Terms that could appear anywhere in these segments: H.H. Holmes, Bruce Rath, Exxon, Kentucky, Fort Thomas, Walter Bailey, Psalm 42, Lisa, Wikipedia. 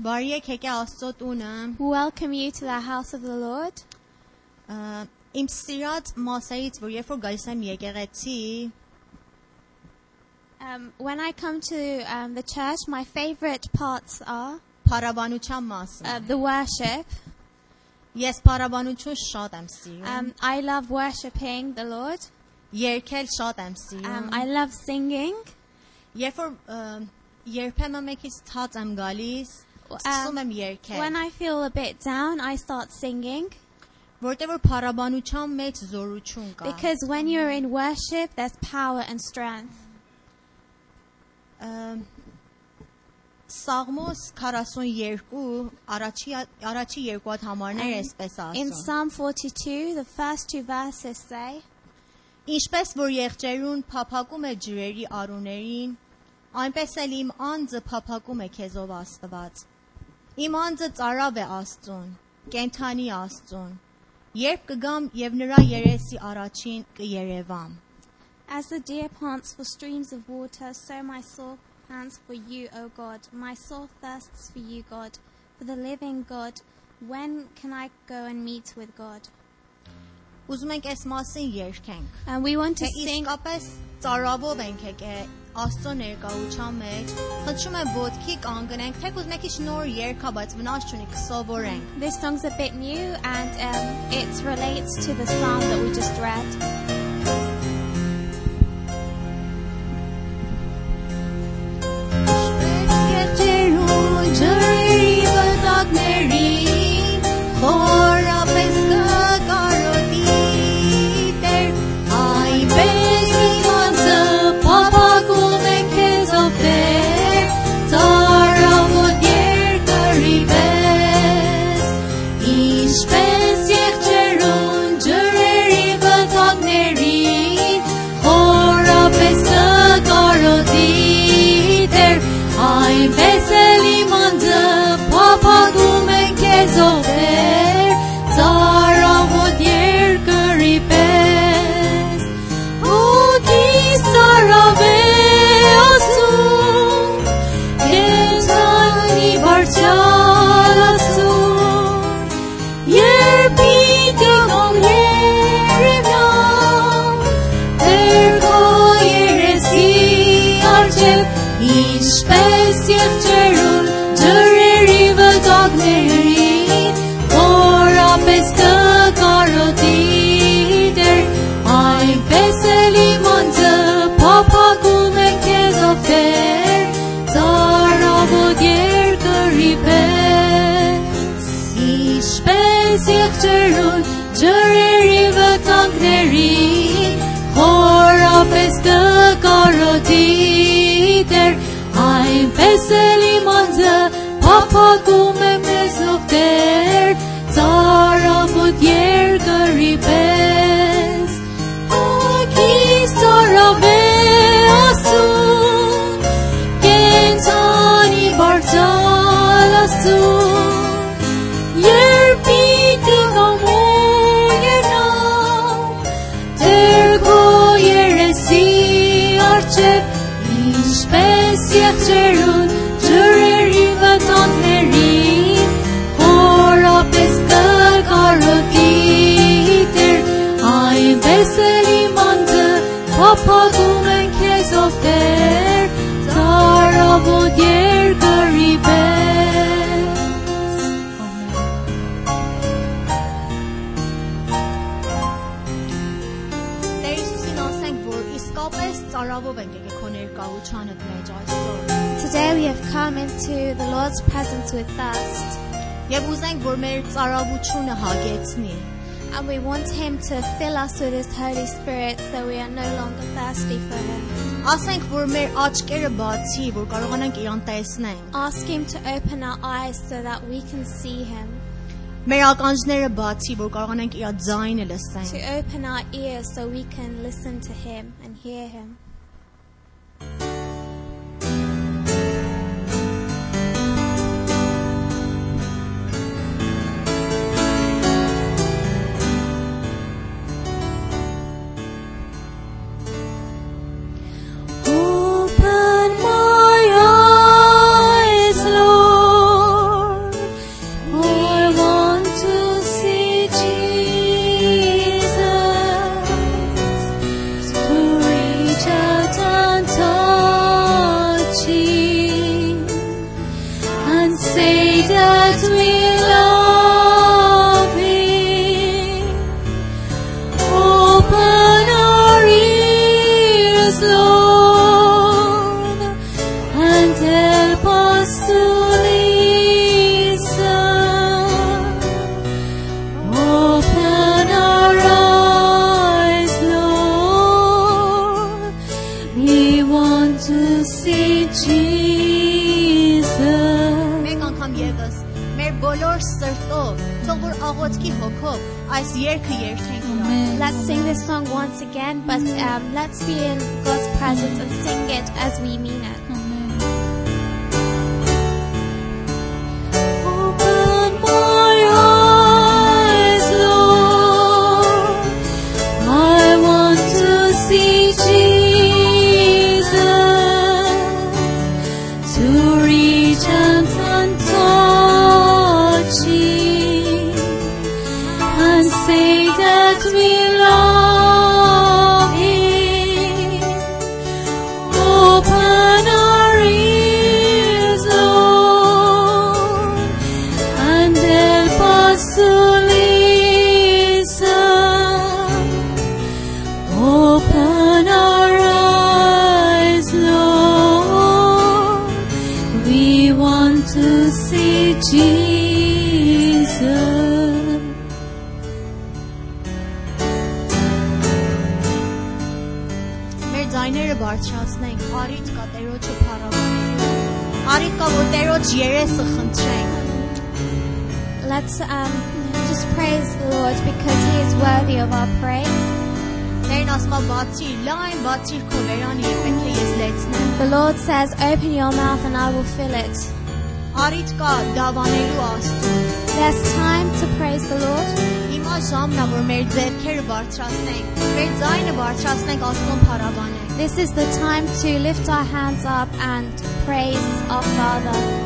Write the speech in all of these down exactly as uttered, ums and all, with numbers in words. Welcome you to the house of the Lord. Um, when I come to um, the church, my favorite parts are uh, the worship. Yes, um, I love worshiping the Lord. Um, I love singing. Um, when I feel a bit down, I start singing. Because when you're in worship, there's power and strength. Um, in Psalm forty-two, the first two verses say, as the deer pants for streams of water, so my soul pants for you, O God. My soul thirsts for you, God, for the living God. When can I go and meet with God? And we want to sing. This song's a bit new, and um, it relates to the psalm that we just read. Today we have come into the Lord's presence with thirst, and we want Him to fill us with His Holy Spirit so we are no longer thirsty for Him. Ask Him to open our eyes so that we can see Him. To open our ears so we can listen to Him and hear Him. Open my eyes, Lord, կամ եւս մեր բոլոր սրտով թող որ աղոթքի հոգով այս երգը երգենք Let's sing this song once again but um, let's be in God's presence and sing it as we mean it Let's um, just praise the Lord because He is worthy of our praise. The Lord says, open your mouth and I will fill it. There's time to praise the Lord. This is the time to lift our hands up and praise our Father.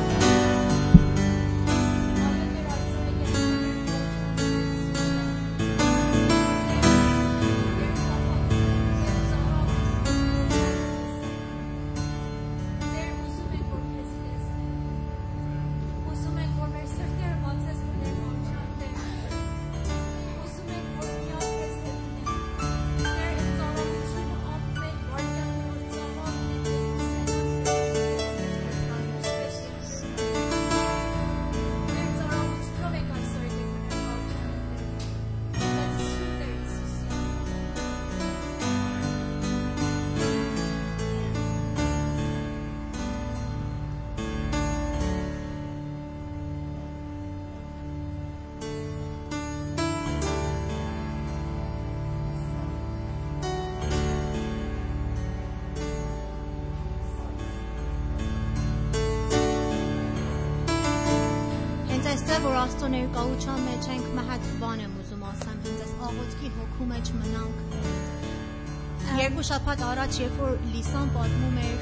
Շաբաթ առաջ երբ որ Լիսան պատմում էր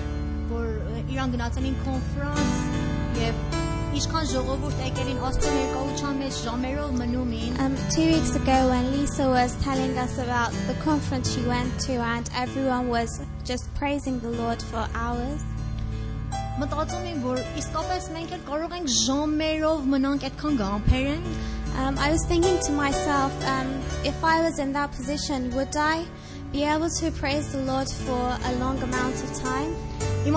որ իրան գնացել էին կոնֆրանս եւ ինչքան ժողովուրդ եկել էին աստծո ներկայության մեջ ժամերով մնում էին Two weeks ago when Lisa was telling us about the conference she went to and everyone was just praising the Lord for hours Մտածում եմ որ իսկապես մենք էլ կարող ենք ժամերով մնանք այդքան գամփեր են I was thinking to myself um if I was in that position would I Be able to praise the Lord for a long amount of time. The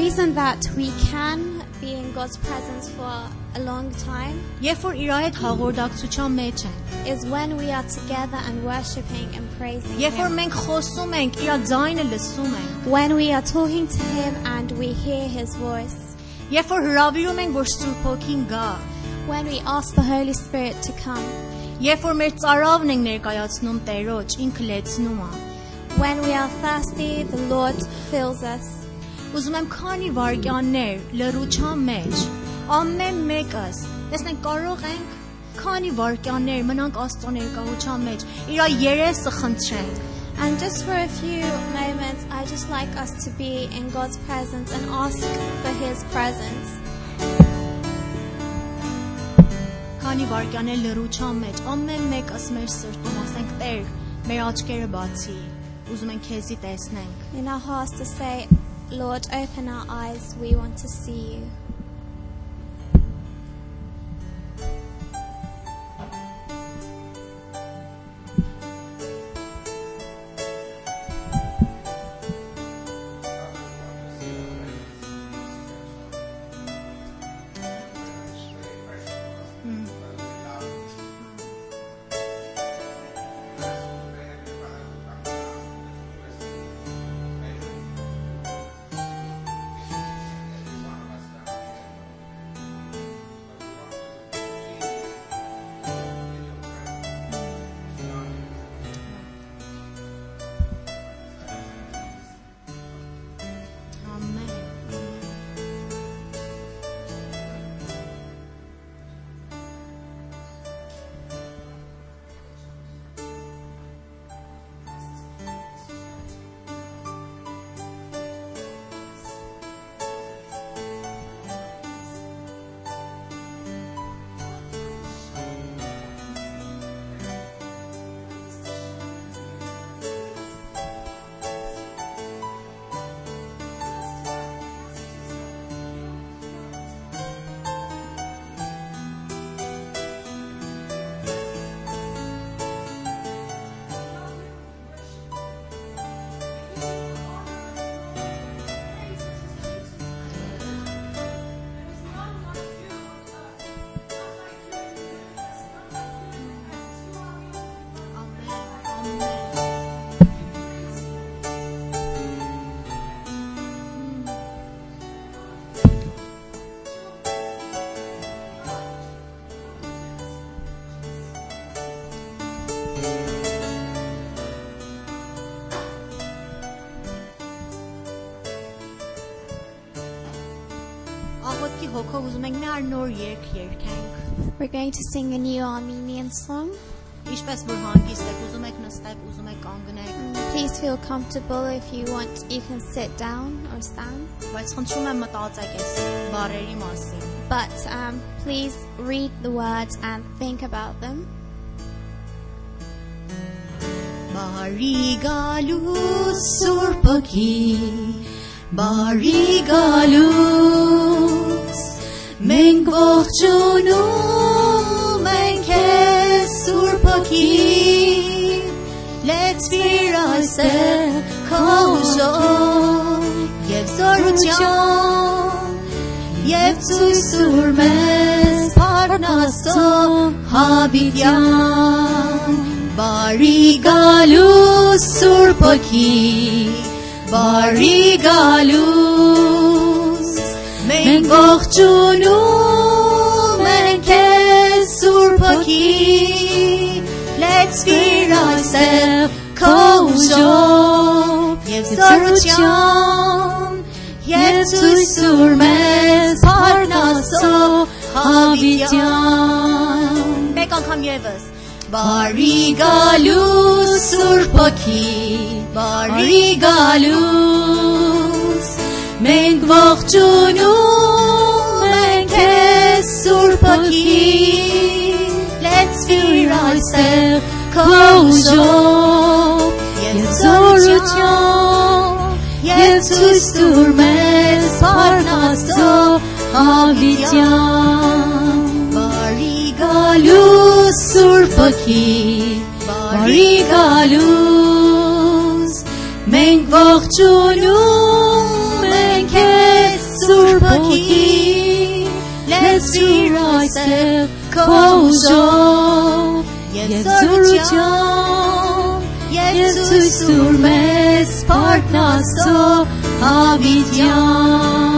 reason that we can be in God's presence for a long time is when we are together and worshipping and praising Him. When we are talking to Him and we hear His voice. When we ask the Holy Spirit to come. When we are thirsty, the Lord fills us. And just for a few moments, I just like us to be in God's presence and ask for His presence. Քանի վարկանել լրուչան մեջ ամեն մեկ աս մեր սրտում ասենք Տեր մեր աչքերը բացի ուզում ենք քեզի տեսնենք In our hearts to say Lord open our eyes we want to see you We're going to sing a new Armenian song. Please feel comfortable. If you want, you can sit down or stand. But um, please read the words and think about them. Բարի գալուս Սուրբ Օգի, բարի գալուս, մենք ողջունում ենք քեզ Սուրբ Օգի, լեցվիր այստեղ քո ուժով և զորությամբ, և ցույց տուր մեզ Փառնաստո Հաբիբյան. Բարի գալուս Սուրբ Օգի, բարի գալուս, մենք ողջունում ենք քեզ Սուրբ Օգի, լեցվիր այստեղ քո ուժով և զորությամբ, և ցույց տուր մեզ Փառնաստո Հաբիբյան. Մեկ անգամ ևս. Բարի գալուս Սուրբ Օգի, բարի գալուս, մենք ողջունում ենք քեզ Սուրբ Օգի, լեցվիր այստեղ քո ուժով և զորությամբ, և ցույց տուր մեզ Փառնաստո Հաբիբյան. Բարի գալուս Սուրբ Օգի, բարի գալուս, մենք ողջունում ենք քեզ Սուրբ Օգի, լեցվիր այստեղ քո ուժով և զորությամբ, և ցույց տուր մեզ Փառնաստո Հաբիբյան.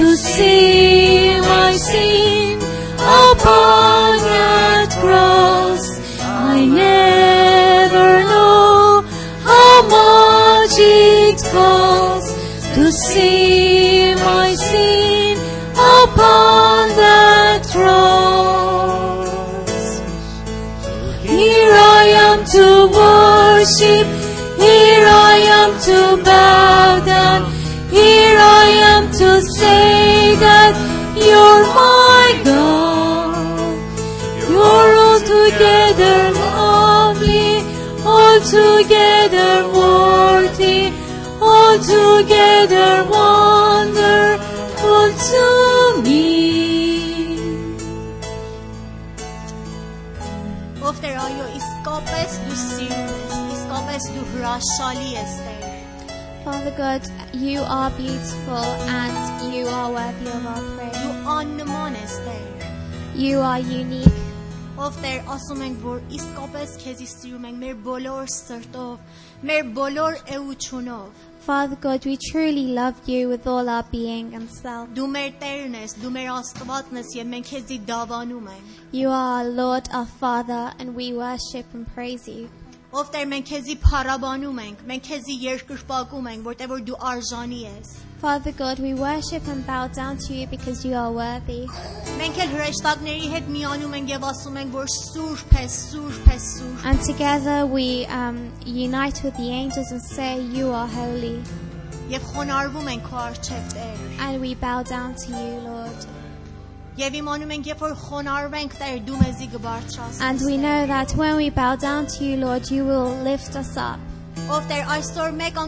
To see my sin upon the Together worthy, all together wonderful to me. Повторяю, ископес до сирес, ископес до храшали эстер. Father God, you are beautiful and you are worthy of our praise. You are unknown эстер. You are unique. After asuming bor iskopes kesistiyumeng mer bolor sertov mer bolor euchunov. Father God, we truly love you with all our being and self. Du mer ternes, du mer astvatnes yemeng kesi davanumeng. You are our Lord, our Father, and we worship and praise you. After men kesi parabanumeng, men kesi yerkushpagumeng, whatever du arjani es. Father God, we worship and bow down to you because you are worthy. And together we um, unite with the angels and say, you are holy. And we bow down to you, Lord. And we know that when we bow down to you, Lord, you will lift us up. Father God,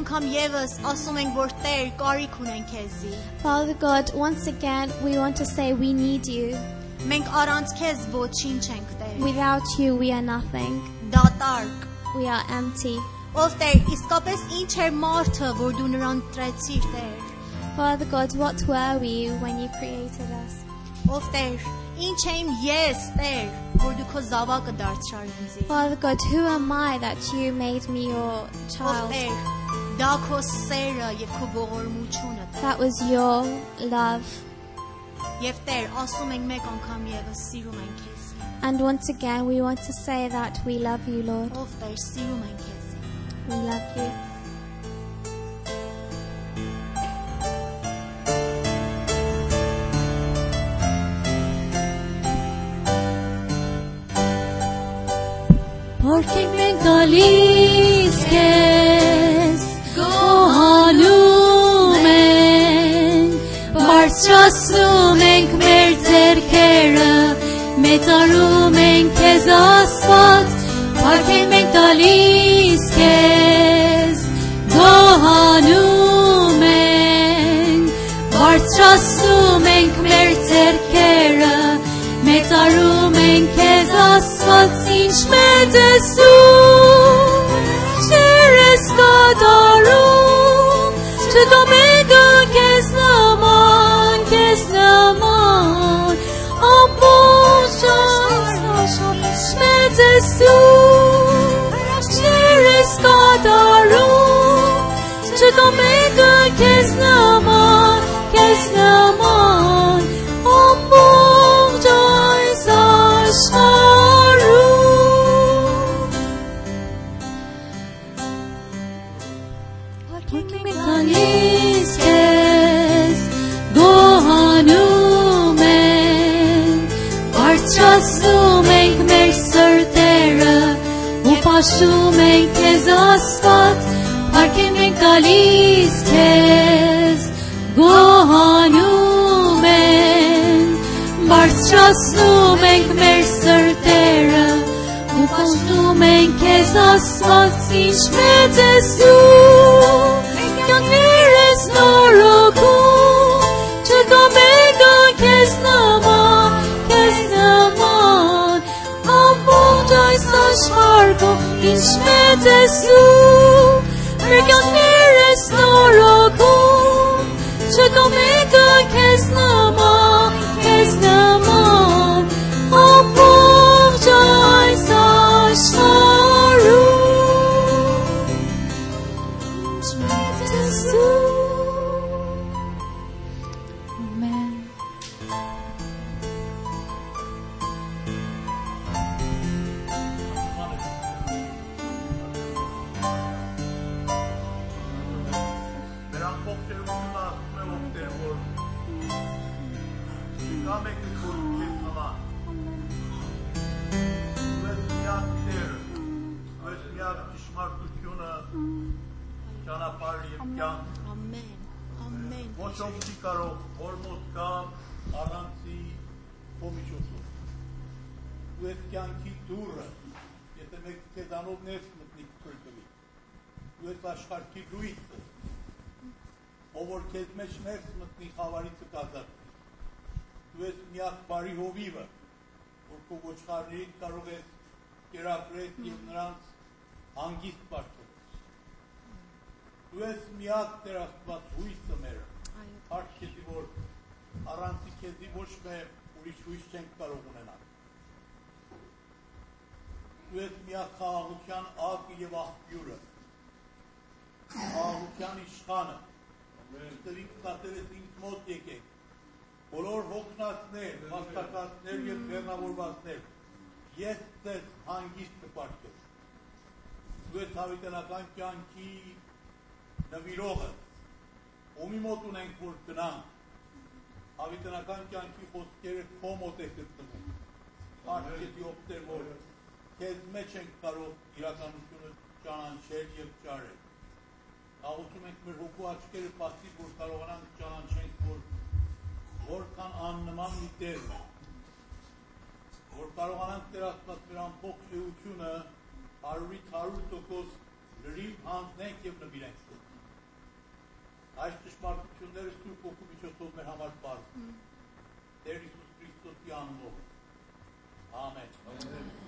once again, we want to say we need you. Without you, we are nothing. We are empty. Father God, what were we when you created us? Father God, who am I that you made me your child? That was your love. And once again, we want to say that we love you, Lord. We love you. Porque me dalisques gohalumen barçasumen merterkera metarumen kezasfat Porque me dalisques gohalumen barçasumen merterkera metarumen kezasfat Inşmede su, çeres kadarum, çedo mega kes naman, kes naman, ambolca, inşmede su, çeres kadarum, çedo mega kes naman, kes naman, ambolca, inşmede Kaliskes gohanumen barçasumen mersertera upashumen kezasfat parkemen kaliskes gohanumen barçasumen mersertera upashumen kezasfat işmetesu Nearest Noroku, Chicomega, Kesnaman, Kesnaman, Amboljai Sashmarko, Inshmetesu, Mergan nearest Noroku, Chicomega, Kesnaman, Kesnaman, Amboljai Sashmaru. Amen. Amen.